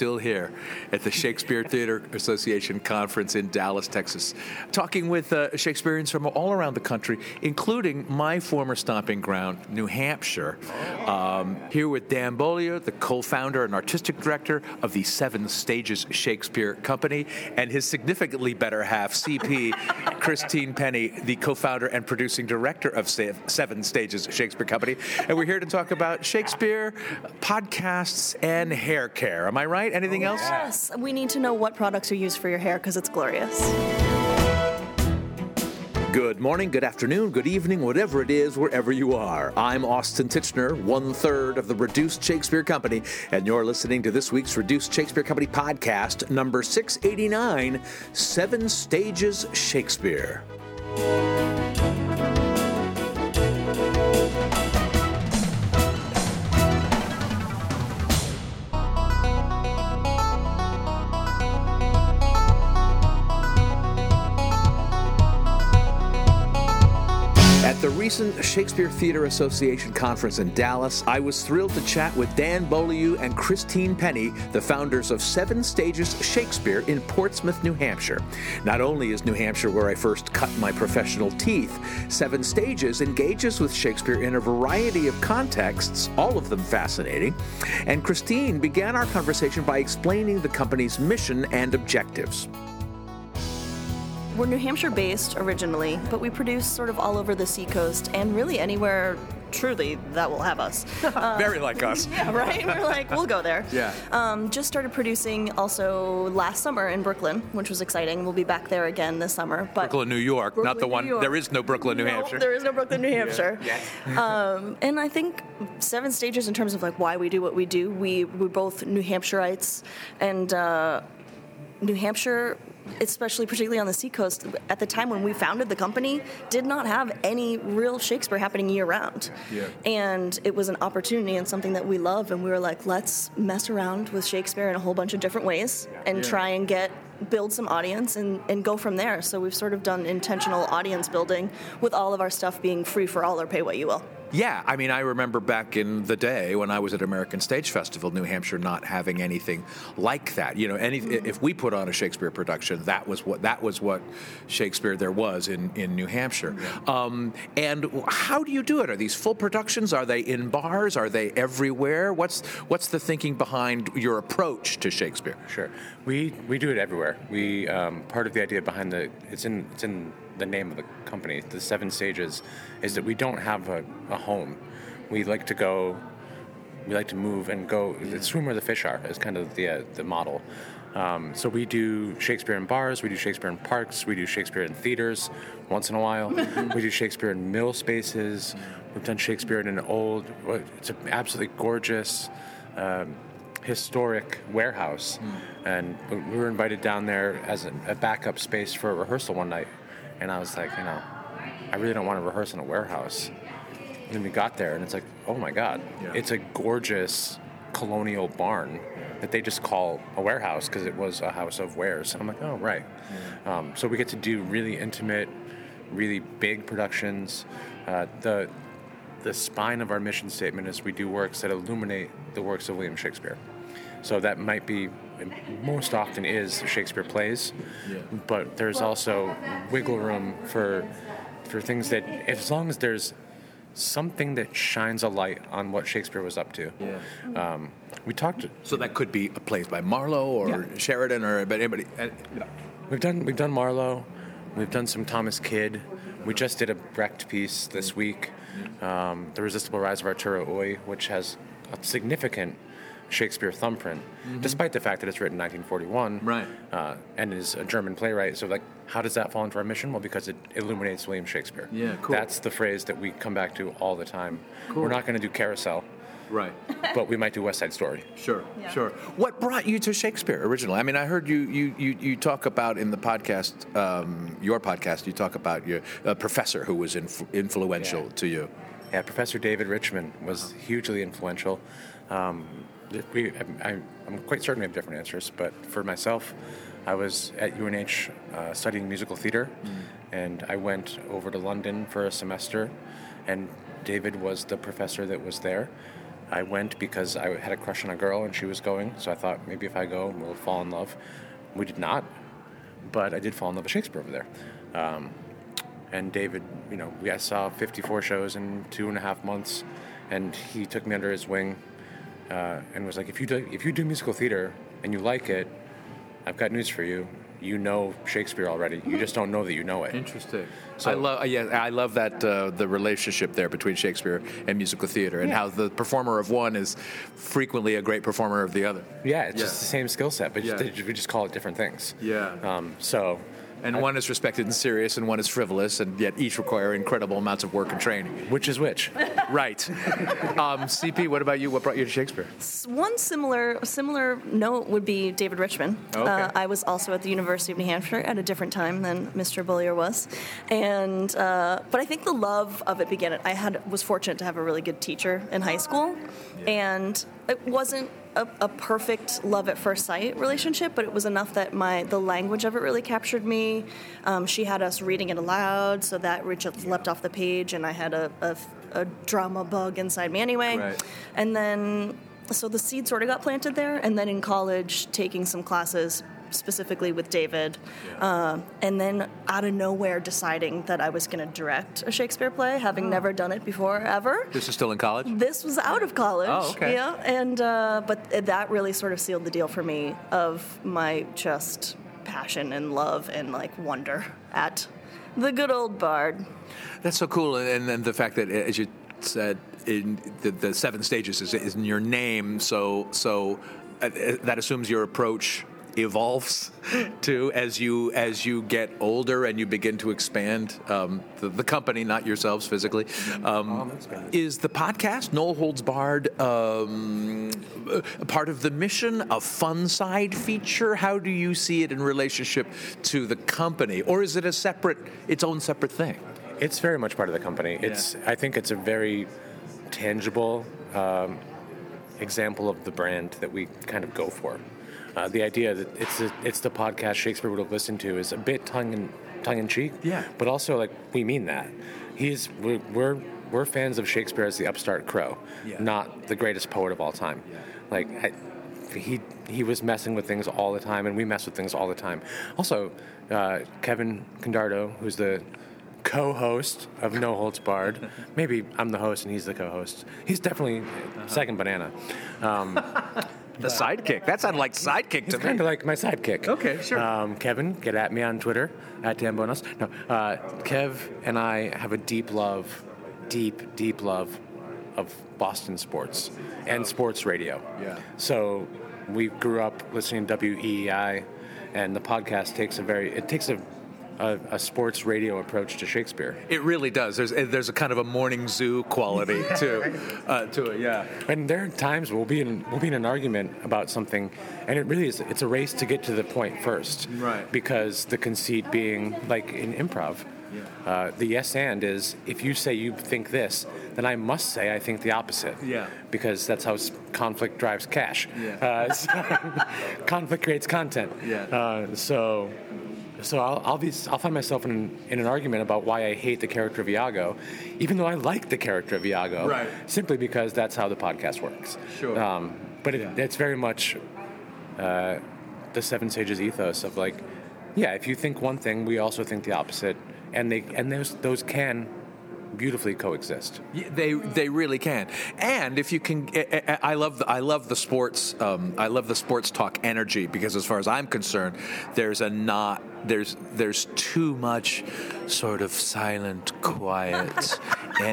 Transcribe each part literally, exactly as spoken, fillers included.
still here at the Shakespeare Theatre Association Conference in Dallas, Texas, talking with uh, Shakespeareans from all around the country, including my former stomping ground, New Hampshire. Um, here with Dan Beaulieu, the co-founder and artistic director of the Seven Stages Shakespeare Company, and his significantly better half, C P, Christine Penney, the co-founder and producing director of Seven Stages Shakespeare Company. And we're here to talk about Shakespeare, podcasts, and hair care. Am I right? Anything else? Yes. We need to know what products are used for your hair because it's glorious. Good morning, good afternoon, good evening, whatever it is, wherever you are. I'm Austin Titchener, one-third of the Reduced Shakespeare Company, and you're listening to this week's Reduced Shakespeare Company podcast, number six eighty-nine, Seven Stages Shakespeare. At the recent Shakespeare Theatre Association conference in Dallas, I was thrilled to chat with Dan Beaulieu and Christine Penney, the founders of Seven Stages Shakespeare in Portsmouth, New Hampshire. Not only is New Hampshire where I first cut my professional teeth, Seven Stages engages with Shakespeare in a variety of contexts, all of them fascinating, and Christine began our conversation by explaining the company's mission and objectives. We're New Hampshire-based originally, but we produce sort of all over the seacoast and really anywhere, truly, that will have us. Uh, Very like us. Yeah, right? We're like, we'll go there. Yeah. Um, just started producing also last summer in Brooklyn, which was exciting. We'll be back there again this summer. But Brooklyn, New York, Brooklyn, not the one. There is no Brooklyn, New no, Hampshire. There is no Brooklyn, New Hampshire. Yeah. Yeah. Um, and I think Seven Stages, in terms of like why we do what we do, we, we're both New Hampshireites and uh, New Hampshire, especially particularly on the seacoast, at the time when we founded the company, did not have any real Shakespeare happening year-round. Yeah. And it was an opportunity and something that we love, and we were like, let's mess around with Shakespeare in a whole bunch of different ways and yeah. try and get build some audience and, and go from there. So we've sort of done intentional audience building with all of our stuff being free for all or pay what you will. Yeah, I mean, I remember back in the day when I was at American Stage Festival, New Hampshire not having anything like that. You know, any mm-hmm. if we put on a Shakespeare production, that was what that was what Shakespeare there was in, in New Hampshire. Mm-hmm. Um, and how do you do it? Are these full productions? Are they in bars? Are they everywhere? What's what's the thinking behind your approach to Shakespeare? Sure, we we do it everywhere. We um, part of the idea behind the it's in it's in. the name of the company, the Seven Stages, is that we don't have a, a home. We like to go, we like to move and go, yeah. It's swim where the fish are is kind of the uh, the model. Um, so we do Shakespeare in bars, we do Shakespeare in parks, we do Shakespeare in theaters once in a while, we do Shakespeare in mill spaces, we've done Shakespeare in an old, it's an absolutely gorgeous, um, historic warehouse. Mm. And we were invited down there as a, a backup space for a rehearsal one night. And I was like, you know, I really don't want to rehearse in a warehouse. And then we got there, and it's like, oh, my God. Yeah. It's a gorgeous colonial barn that they just call a warehouse because it was a house of wares. And I'm like, oh, right. Yeah. Um, so we get to do really intimate, really big productions. Uh, the the spine of our mission statement is we do works that illuminate the works of William Shakespeare. So that might be... most often is Shakespeare plays, yeah. But there's also wiggle room for for things that, as long as there's something that shines a light on what Shakespeare was up to. Yeah. Um, we talked. So that could be plays by Marlowe or yeah. Sheridan or anybody. We've done we've done Marlowe, we've done some Thomas Kidd. We just did a Brecht piece this week, um, The Resistible Rise of Arturo Ui, which has a significant Shakespeare thumbprint, mm-hmm. despite the fact that it's written nineteen forty-one, right, uh, and is a German playwright. So, like, how does that fall into our mission? Well, because it illuminates William Shakespeare. Yeah, cool. That's the phrase that we come back to all the time. Cool. We're not going to do Carousel, right? But we might do West Side Story. Sure, yeah. Sure. What brought you to Shakespeare originally? I mean, I heard you you you, you talk about in the podcast, um, your podcast, you talk about your uh, professor who was inf- influential yeah. to you. Yeah, Professor David Richmond was hugely influential. Um, We, I, I'm quite certain we have different answers, but for myself, I was at U N H uh, studying musical theater, mm. and I went over to London for a semester, and David was the professor that was there, I went because I had a crush on a girl and she was going, so I thought maybe if I go, we'll fall in love. We did not, but I did fall in love with Shakespeare over there. Um, and David, you know, we I saw fifty-four shows in two and a half months, and he took me under his wing uh, and was like, if you do, if you do musical theater and you like it, I've got news for you. You know Shakespeare already. You just don't know that you know it. Interesting. So I love, yeah, I love that uh, the relationship there between Shakespeare and musical theater, and yeah. how the performer of one is frequently a great performer of the other. Yeah, it's yeah. just the same skill set, but yeah. just, we just call it different things. Yeah. Um, so. And I, one is respected and serious, and one is frivolous, and yet each require incredible amounts of work and training. Which is which? Right. Um, C P, what about you? What brought you to Shakespeare? One similar similar note would be David Richmond. Okay. Uh, I was also at the University of New Hampshire at a different time than Mister Beaulieu was, and uh, but I think the love of it began. I had was fortunate to have a really good teacher in high school, yeah. and it wasn't. A, a perfect love at first sight relationship, but it was enough that my the language of it really captured me. Um, she had us reading it aloud, so that just leapt off the page, and I had a, a, a drama bug inside me anyway. Right. And then, so the seed sort of got planted there, and then in college, taking some classes specifically with David, yeah. um, and then out of nowhere deciding that I was going to direct a Shakespeare play, having oh. never done it before ever. This is still in college? This was out of college. Oh, okay. Yeah, and uh, but that really sort of sealed the deal for me of my just passion and love and like wonder at the good old Bard. That's so cool, and then the fact that as you said, in the, the seven stages is, is in your name, so so uh, that assumes your approach evolves too as you as you get older and you begin to expand um, the, the company, not yourselves physically. Um, oh, is the podcast No Holds Barred um, part of the mission, a fun side feature? How do you see it in relationship to the company, or is it a separate, its own separate thing? It's very much part of the company. Yeah. It's I think it's a very tangible um, example of the brand that we kind of go for. Uh, the idea that it's a, it's the podcast Shakespeare would have listened to is a bit tongue in tongue in cheek, yeah. But also like we mean that he's we're we're, we're fans of Shakespeare as the upstart crow, yeah. not the greatest poet of all time. Yeah. Like I, he he was messing with things all the time, and we mess with things all the time. Also, uh, Kevin Condardo, who's the co-host of No Holds Barred. Maybe I'm the host and he's the co-host. He's definitely uh-huh. second banana. Um, The sidekick. That sounded like sidekick he's to me. Kind of like my sidekick. Okay, sure. Um, Kevin, get at me on Twitter, at Dan Bonos. No, uh, Kev and I have a deep love, deep, deep love of Boston sports and sports radio. Yeah. So we grew up listening to W E E I, and the podcast takes a very, it takes a, A, a sports radio approach to Shakespeare. It really does. There's there's a kind of a morning zoo quality to uh, to it. Yeah. And there are times we'll be in we'll be in an argument about something, and it really is it's a race to get to the point first. Right. Because the conceit being like in improv, yeah. uh, the yes and is if you say you think this, then I must say I think the opposite. Yeah. Because that's how conflict drives cash. Yeah. Uh, so conflict creates content. Yeah. Uh, so. So I'll, I'll be I'll find myself in in an argument about why I hate the character of Iago, even though I like the character of Iago, right. simply because that's how the podcast works. Sure. Um, but it, yeah. it's very much uh, the Seven Stages ethos of like, yeah, if you think one thing, we also think the opposite, and they and those those can. beautifully coexist. Yeah, they they really can. And if you can, I, I love the, I love the sports um, I love the sports talk energy, because as far as I'm concerned, there's a not there's there's too much sort of silent, quiet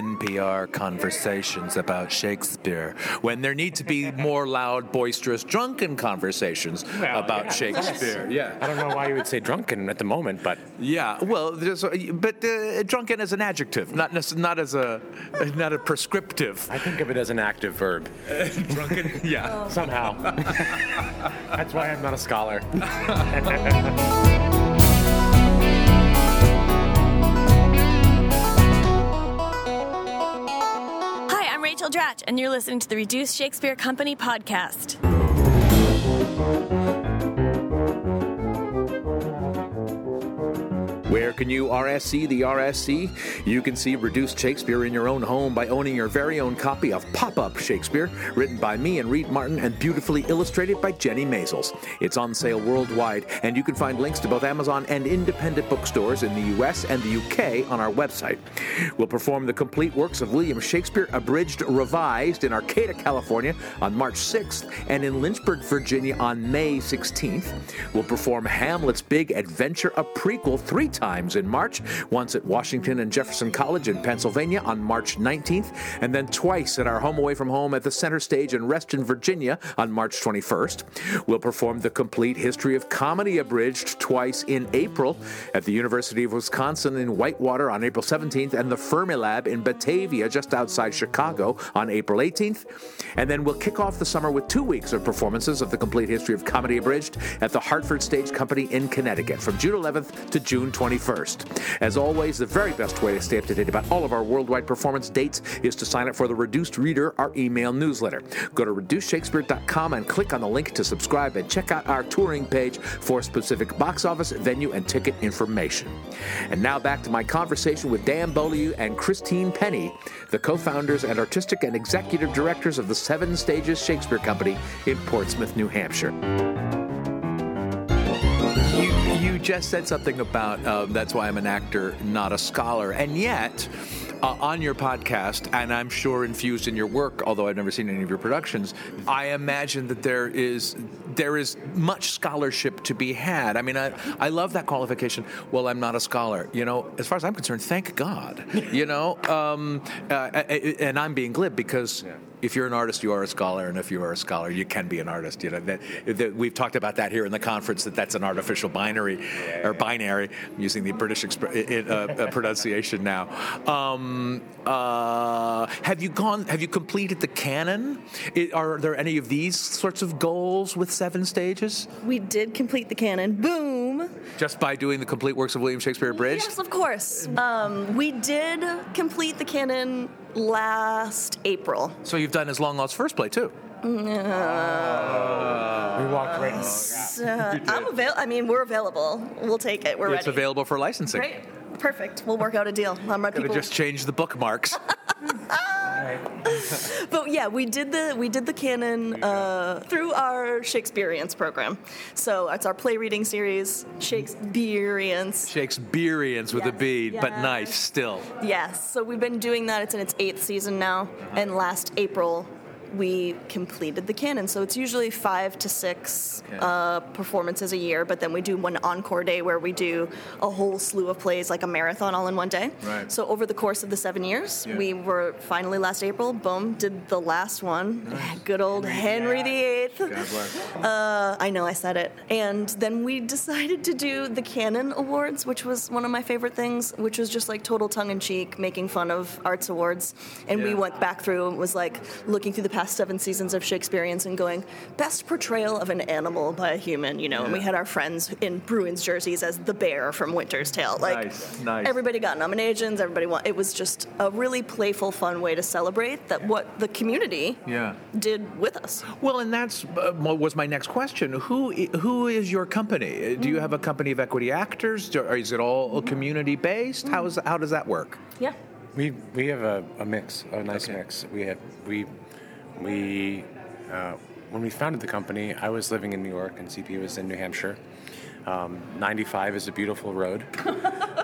N P R conversations about Shakespeare when there need to be more loud, boisterous, drunken conversations well, about yeah. Shakespeare. Yeah, I don't know why you would say drunken at the moment, but yeah, well, but uh, drunken as an adjective, not necessarily. Not as a, not a prescriptive. I think of it as an active verb. Uh, drunken, yeah. Oh. Somehow. That's why I'm not a scholar. Hi, I'm Rachel Dratch, and you're listening to the Reduced Shakespeare Company podcast. Where Can you R S C the R S C? You can see Reduced Shakespeare in your own home by owning your very own copy of Pop-Up Shakespeare, written by me and Reed Martin and beautifully illustrated by Jenny Maisels. It's on sale worldwide, and you can find links to both Amazon and independent bookstores in the U S and the U K on our website. We'll perform the complete works of William Shakespeare Abridged Revised in Arcata, California on March sixth and in Lynchburg, Virginia on May sixteenth. We'll perform Hamlet's Big Adventure, a prequel, three times in March, once at Washington and Jefferson College in Pennsylvania on March nineteenth, and then twice at our home away from home at the Center Stage in Reston, Virginia on March twenty-first. We'll perform the Complete History of Comedy Abridged twice in April at the University of Wisconsin in Whitewater on April seventeenth and the Fermilab in Batavia just outside Chicago on April eighteenth. And then we'll kick off the summer with two weeks of performances of the Complete History of Comedy Abridged at the Hartford Stage Company in Connecticut from June eleventh to June twenty-first. As always, the very best way to stay up to date about all of our worldwide performance dates is to sign up for the Reduced Reader, our email newsletter. Go to Reduced Shakespeare dot com and click on the link to subscribe and check out our touring page for specific box office, venue, and ticket information. And now back to my conversation with Dan Beaulieu and Christine Penney, the co-founders and artistic and executive directors of the Seven Stages Shakespeare Company in Portsmouth, New Hampshire. You, you just said something about uh, that's why I'm an actor, not a scholar, and yet Uh, on your podcast, and I'm sure infused in your work, although I've never seen any of your productions, I imagine that there is there is much scholarship to be had. I mean, I, I love that qualification. Well, I'm not a scholar. You know, as far as I'm concerned, thank God. You know, um, uh, and I'm being glib because yeah. If you're an artist, you are a scholar, and if you are a scholar, you can be an artist. You know, that, that we've talked about that here in the conference. That that's an artificial binary, yeah, or yeah. binary, I'm using the British exp- uh, pronunciation now. Um, uh, have you gone? Have you completed the canon? It, are there any of these sorts of goals with Seven Stages? We did complete the canon. Boom! Just by doing the complete works of William Shakespeare Abridged? Yes, of course. Um, we did complete the canon last April. So you've done his long-lost first play, too. No. Uh, we walked right in. Uh, I'm avail- I mean, we're available. We'll take it. We're it's ready. It's available for licensing. Great. Perfect. We'll work out a deal. I'm going to just change the bookmarks. But yeah, we did the we did the canon uh, through our Shakespeareans program. So it's our play reading series, Shakespeareans. Shakespeareans with yes. a B, yes. but nice still. Yes. So we've been doing that. It's in its eighth season now, uh-huh. and last April we completed the canon. So it's usually five to six okay. uh, performances a year, but then we do one encore day where we do a whole slew of plays, like a marathon all in one day. Right. So over the course of the seven years, yeah. we were finally last April, boom, did the last one. Nice. Good old Henry yeah. the eighth. God bless. Uh, I know, I said it. And then we decided to do the Canon Awards, which was one of my favorite things, which was just like total tongue-in-cheek, making fun of arts awards. And yeah. we went back through and was like looking through the past seven seasons of Shakespeareans and going, best portrayal of an animal by a human, you know, yeah. and we had our friends in Bruins jerseys as the bear from Winter's Tale. Like, nice, nice. Everybody got nominations, everybody won. It was just a really playful, fun way to celebrate that what the community yeah. did with us. Well, and that's uh, was my next question. Who who is your company? Do you have a company of equity actors? Do, is it all community-based? How is how does that work? Yeah. We we have a, a mix, a nice okay. mix. We have... we. We, uh, when we founded the company, I was living in New York and C P was in New Hampshire. Um, ninety-five is a beautiful road,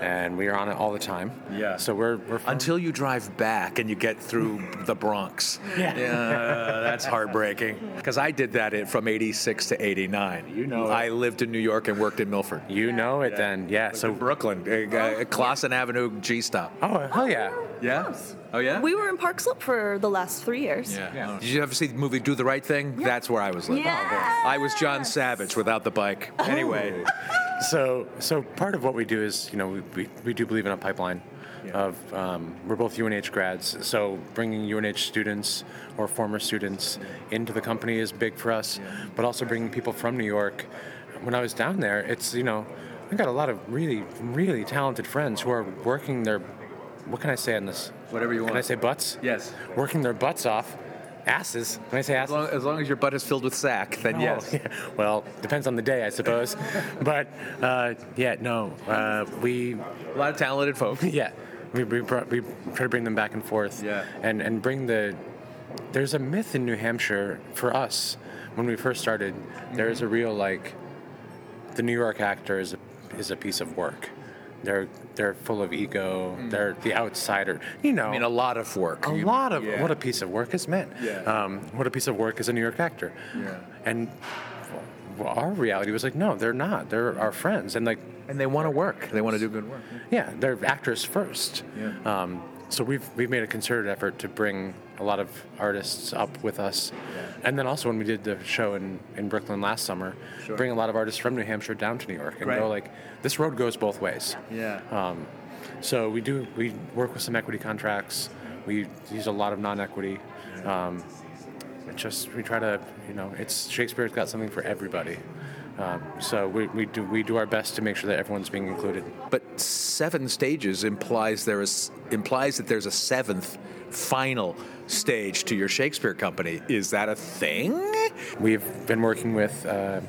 and we are on it all the time. Yeah. So we're we're from- until you drive back and you get through the Bronx. Yeah. yeah. That's heartbreaking. Because I did that in, from eighty-six to eighty-nine. You know. I it. lived in New York and worked in Milford. You yeah. know it yeah. then. Yeah. Like so Brooklyn, uh, uh, Clausen yeah. Avenue, G stop. Oh hell yeah. Yeah. Yes. Oh, yeah? We were in Park Slope for the last three years. Yeah. yeah. Did you ever see the movie Do the Right Thing? Yeah. That's where I was living. Yes. I was John Savage without the bike. Anyway. so so part of what we do is, you know, we, we, we do believe in a pipeline yeah. of, um, we're both U N H grads, so bringing U N H students or former students into the company is big for us, yeah. but also bringing people from New York. When I was down there, it's, you know, I got a lot of really, really talented friends who are working their, what can I say on this? Whatever you want. Can I say butts? Yes. Working their butts off Asses. When I say asses, as long, as long as your butt is filled with sack, then oh, yes. Yeah. Well, depends on the day, I suppose. But uh, yeah, no, uh, we a lot of talented folk. Yeah, we we, brought, we try to bring them back and forth. Yeah, and and bring the. There's a myth in New Hampshire for us when we first started. Mm-hmm. There is a real like, the New York actor is a, is a piece of work. They're they're full of ego. Mm. They're the outsider. You know, I mean, a lot of work. A you, lot of yeah. What a piece of work is meant. Yeah. Um, what a piece of work is a New York actor. Yeah. And our reality was like, no, they're not. They're our friends, and like, and they want to work. They want to do good work. Yeah, yeah, they're actors first. Yeah. Um, so we've we've made a concerted effort to bring a lot of artists up with us, yeah. And then also when we did the show in, in Brooklyn last summer, sure. Bring a lot of artists from New Hampshire down to New York and right. Go like, this road goes both ways. Yeah. Um, so we do we work with some equity contracts. We use a lot of non-equity. Um, it just we try to you know it's Shakespeare's got something for everybody. Um, so we, we do we do our best to make sure that everyone's being included. But seven stages implies there is implies that there's a seventh final stage to your Shakespeare company. Is that a thing? We've been working with uh,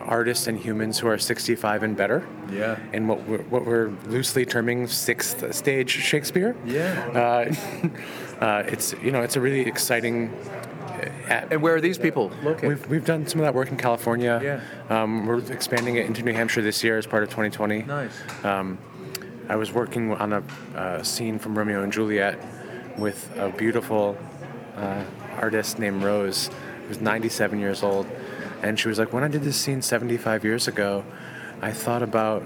artists and humans who are sixty-five and better. Yeah. And what we're, what we're loosely terming sixth stage Shakespeare. Yeah. Uh, uh, it's you know it's a really exciting. At, and where are these people located? We've, we've done some of that work in California. Yeah. Um, we're expanding it into New Hampshire this year as part of twenty twenty. Nice. Um, I was working on a uh, scene from Romeo and Juliet with a beautiful uh, artist named Rose, who's ninety-seven years old. And she was like, when I did this scene seventy-five years ago, I thought about...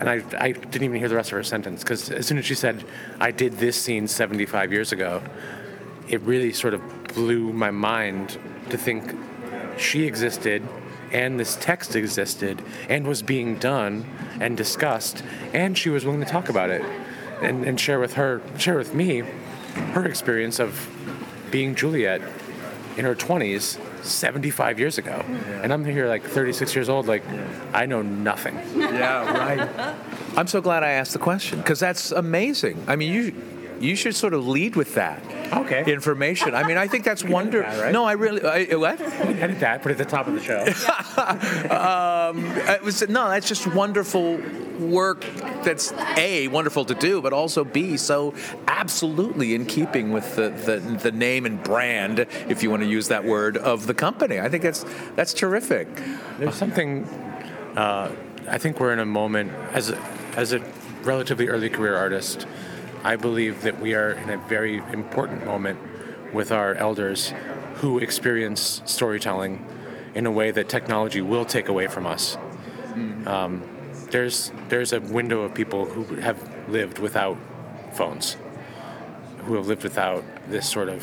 And I, I didn't even hear the rest of her sentence, because as soon as she said, I did this scene seventy-five years ago, it really sort of blew my mind to think she existed and this text existed and was being done and discussed, and she was willing to talk about it and, and share with her share with me her experience of being Juliet in her twenties seventy-five years ago. Yeah. And I'm here like thirty-six years old, like yeah. I know nothing. Yeah, right. I'm so glad I asked the question, because that's amazing. I mean, you You should sort of lead with that okay. information. I mean, I think that's wonderful. That, right? No, I really... I, what? Edit that, put it at the top of the show. um, it was, no, that's just wonderful work that's, A, wonderful to do, but also, B, so absolutely in keeping with the, the, the name and brand, if you want to use that word, of the company. I think that's, that's terrific. There's something... Uh, I think we're in a moment, as a, as a relatively early career artist... I believe that we are in a very important moment with our elders who experience storytelling in a way that technology will take away from us. Mm. Um, there's there's a window of people who have lived without phones, who have lived without this sort of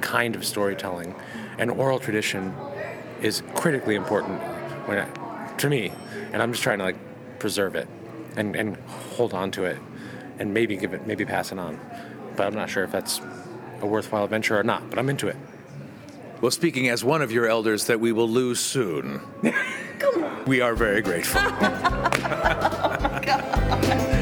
kind of storytelling. And oral tradition is critically important when I, to me, and I'm just trying to like preserve it and, and hold on to it. And maybe give it, maybe pass it on. But I'm not sure if that's a worthwhile venture or not, but I'm into it. Well, speaking as one of your elders that we will lose soon, come on. We are very grateful. Oh, God.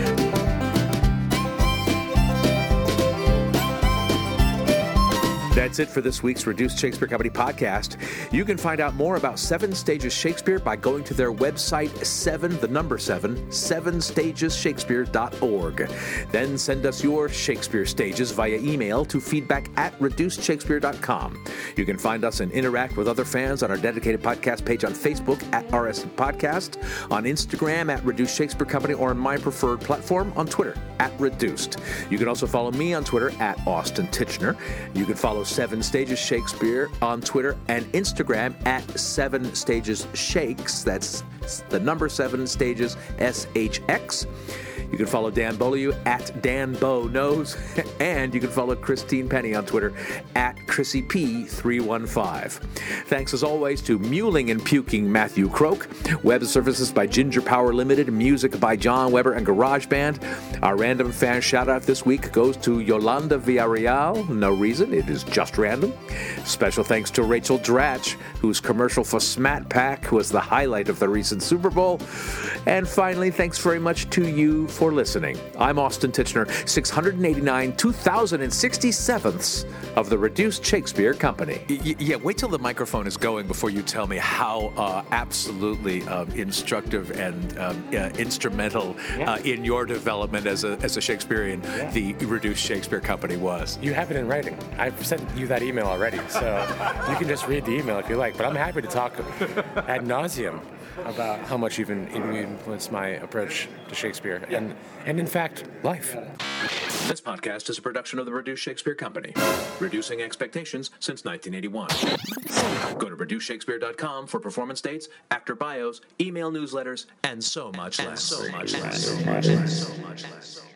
That's it for this week's Reduced Shakespeare Company podcast. You can find out more about Seven Stages Shakespeare by going to their website, seven, the number seven, seven stages shakespeare dot org. Then send us your Shakespeare stages via email to feedback at reduced shakespeare dot com. You can find us and interact with other fans on our dedicated podcast page on Facebook at R S C Podcast, on Instagram at Reduced Shakespeare Company, or on my preferred platform on Twitter at Reduced. You can also follow me on Twitter at Austin Titchener. You can follow Seven Stages Shakespeare on Twitter and Instagram at Seven Stages Shakes. That's the number seven stages S H X. You can follow Dan Beaulieu at Dan Beau Knows, and you can follow Christine Penney on Twitter at Chrissy P three one five. Thanks as always to Mewling and Puking Matthew Croak, web services by Ginger Power Limited, music by John Weber and GarageBand. Our random fan shout-out this week goes to Yolanda Villarreal. No reason, it is just random. Special thanks to Rachel Dratch, whose commercial for Smat Pack was the highlight of the recent Super Bowl. And finally, thanks very much to you for listening. I'm Austin Titchener, six hundred eighty-nine two thousand sixty-sevenths of the Reduced Shakespeare Company. Y- yeah, wait till the microphone is going before you tell me how uh, absolutely uh, instructive and um, uh, instrumental yeah. uh, in your development as a as a Shakespearean yeah. the Reduced Shakespeare Company was. You have it in writing. I've sent you that email already, so you can just read the email if you like. But I'm happy to talk ad nauseum about how much you've influenced my approach to Shakespeare and, and in fact, life. This podcast is a production of the Reduced Shakespeare Company, reducing expectations since nineteen eighty-one. Go to Reduced Shakespeare dot com for performance dates, actor bios, email newsletters, and so much less. So much less. So much less.